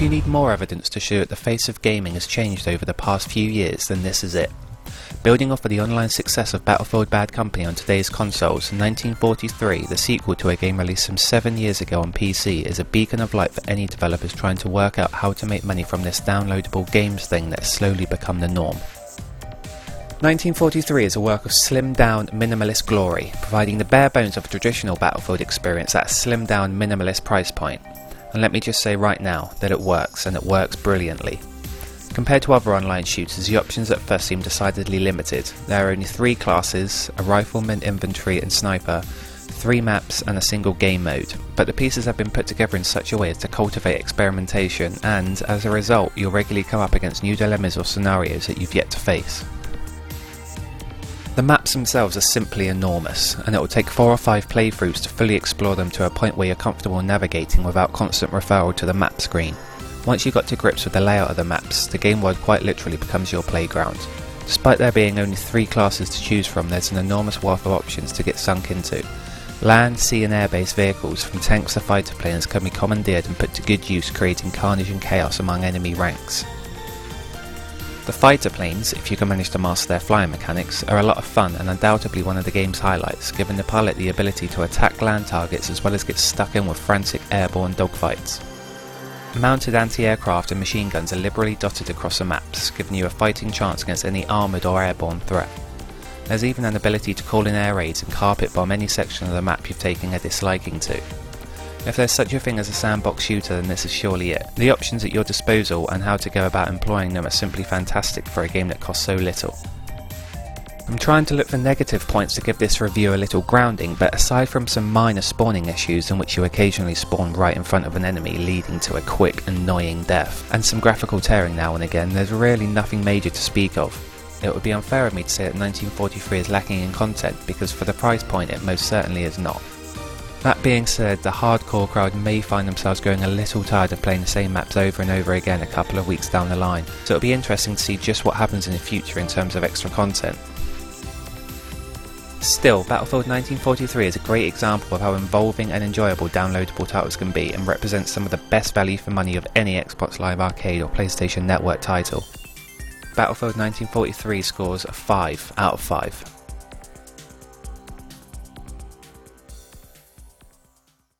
If you need more evidence to show that the face of gaming has changed over the past few years, then this is it. Building off of the online success of Battlefield Bad Company on today's consoles, 1943, the sequel to a game released some 7 years ago on PC, is a beacon of light for any developers trying to work out how to make money from this downloadable games thing that's slowly become the norm. 1943 is a work of slimmed-down, minimalist glory, providing the bare bones of a traditional Battlefield experience at a slimmed-down, minimalist price point. And let me just say right now that it works, and it works brilliantly. Compared to other online shooters, the options at first seem decidedly limited. There are only 3 classes, a rifleman, infantry and sniper, 3 maps and a single game mode, but the pieces have been put together in such a way as to cultivate experimentation, and as a result you'll regularly come up against new dilemmas or scenarios that you've yet to face. The maps themselves are simply enormous, and it will take 4 or 5 playthroughs to fully explore them to a point where you're comfortable navigating without constant referral to the map screen. Once you got to grips with the layout of the maps, the game world quite literally becomes your playground. Despite there being only 3 classes to choose from, there's an enormous wealth of options to get sunk into. Land, sea and air-based vehicles, from tanks to fighter planes, can be commandeered and put to good use, creating carnage and chaos among enemy ranks. The fighter planes, if you can manage to master their flying mechanics, are a lot of fun and undoubtedly one of the game's highlights, giving the pilot the ability to attack land targets as well as get stuck in with frantic airborne dogfights. Mounted anti-aircraft and machine guns are liberally dotted across the maps, giving you a fighting chance against any armoured or airborne threat. There's even an ability to call in air raids and carpet bomb any section of the map you've taken a disliking to. If there's such a thing as a sandbox shooter, then this is surely it. The options at your disposal and how to go about employing them are simply fantastic for a game that costs so little. I'm trying to look for negative points to give this review a little grounding, but aside from some minor spawning issues in which you occasionally spawn right in front of an enemy leading to a quick, annoying death, and some graphical tearing now and again, there's really nothing major to speak of. It would be unfair of me to say that 1943 is lacking in content, because for the price point it most certainly is not. That being said, the hardcore crowd may find themselves growing a little tired of playing the same maps over and over again a couple of weeks down the line, so it'll be interesting to see just what happens in the future in terms of extra content. Still, Battlefield 1943 is a great example of how involving and enjoyable downloadable titles can be, and represents some of the best value for money of any Xbox Live Arcade or PlayStation Network title. Battlefield 1943 scores a 5 out of 5.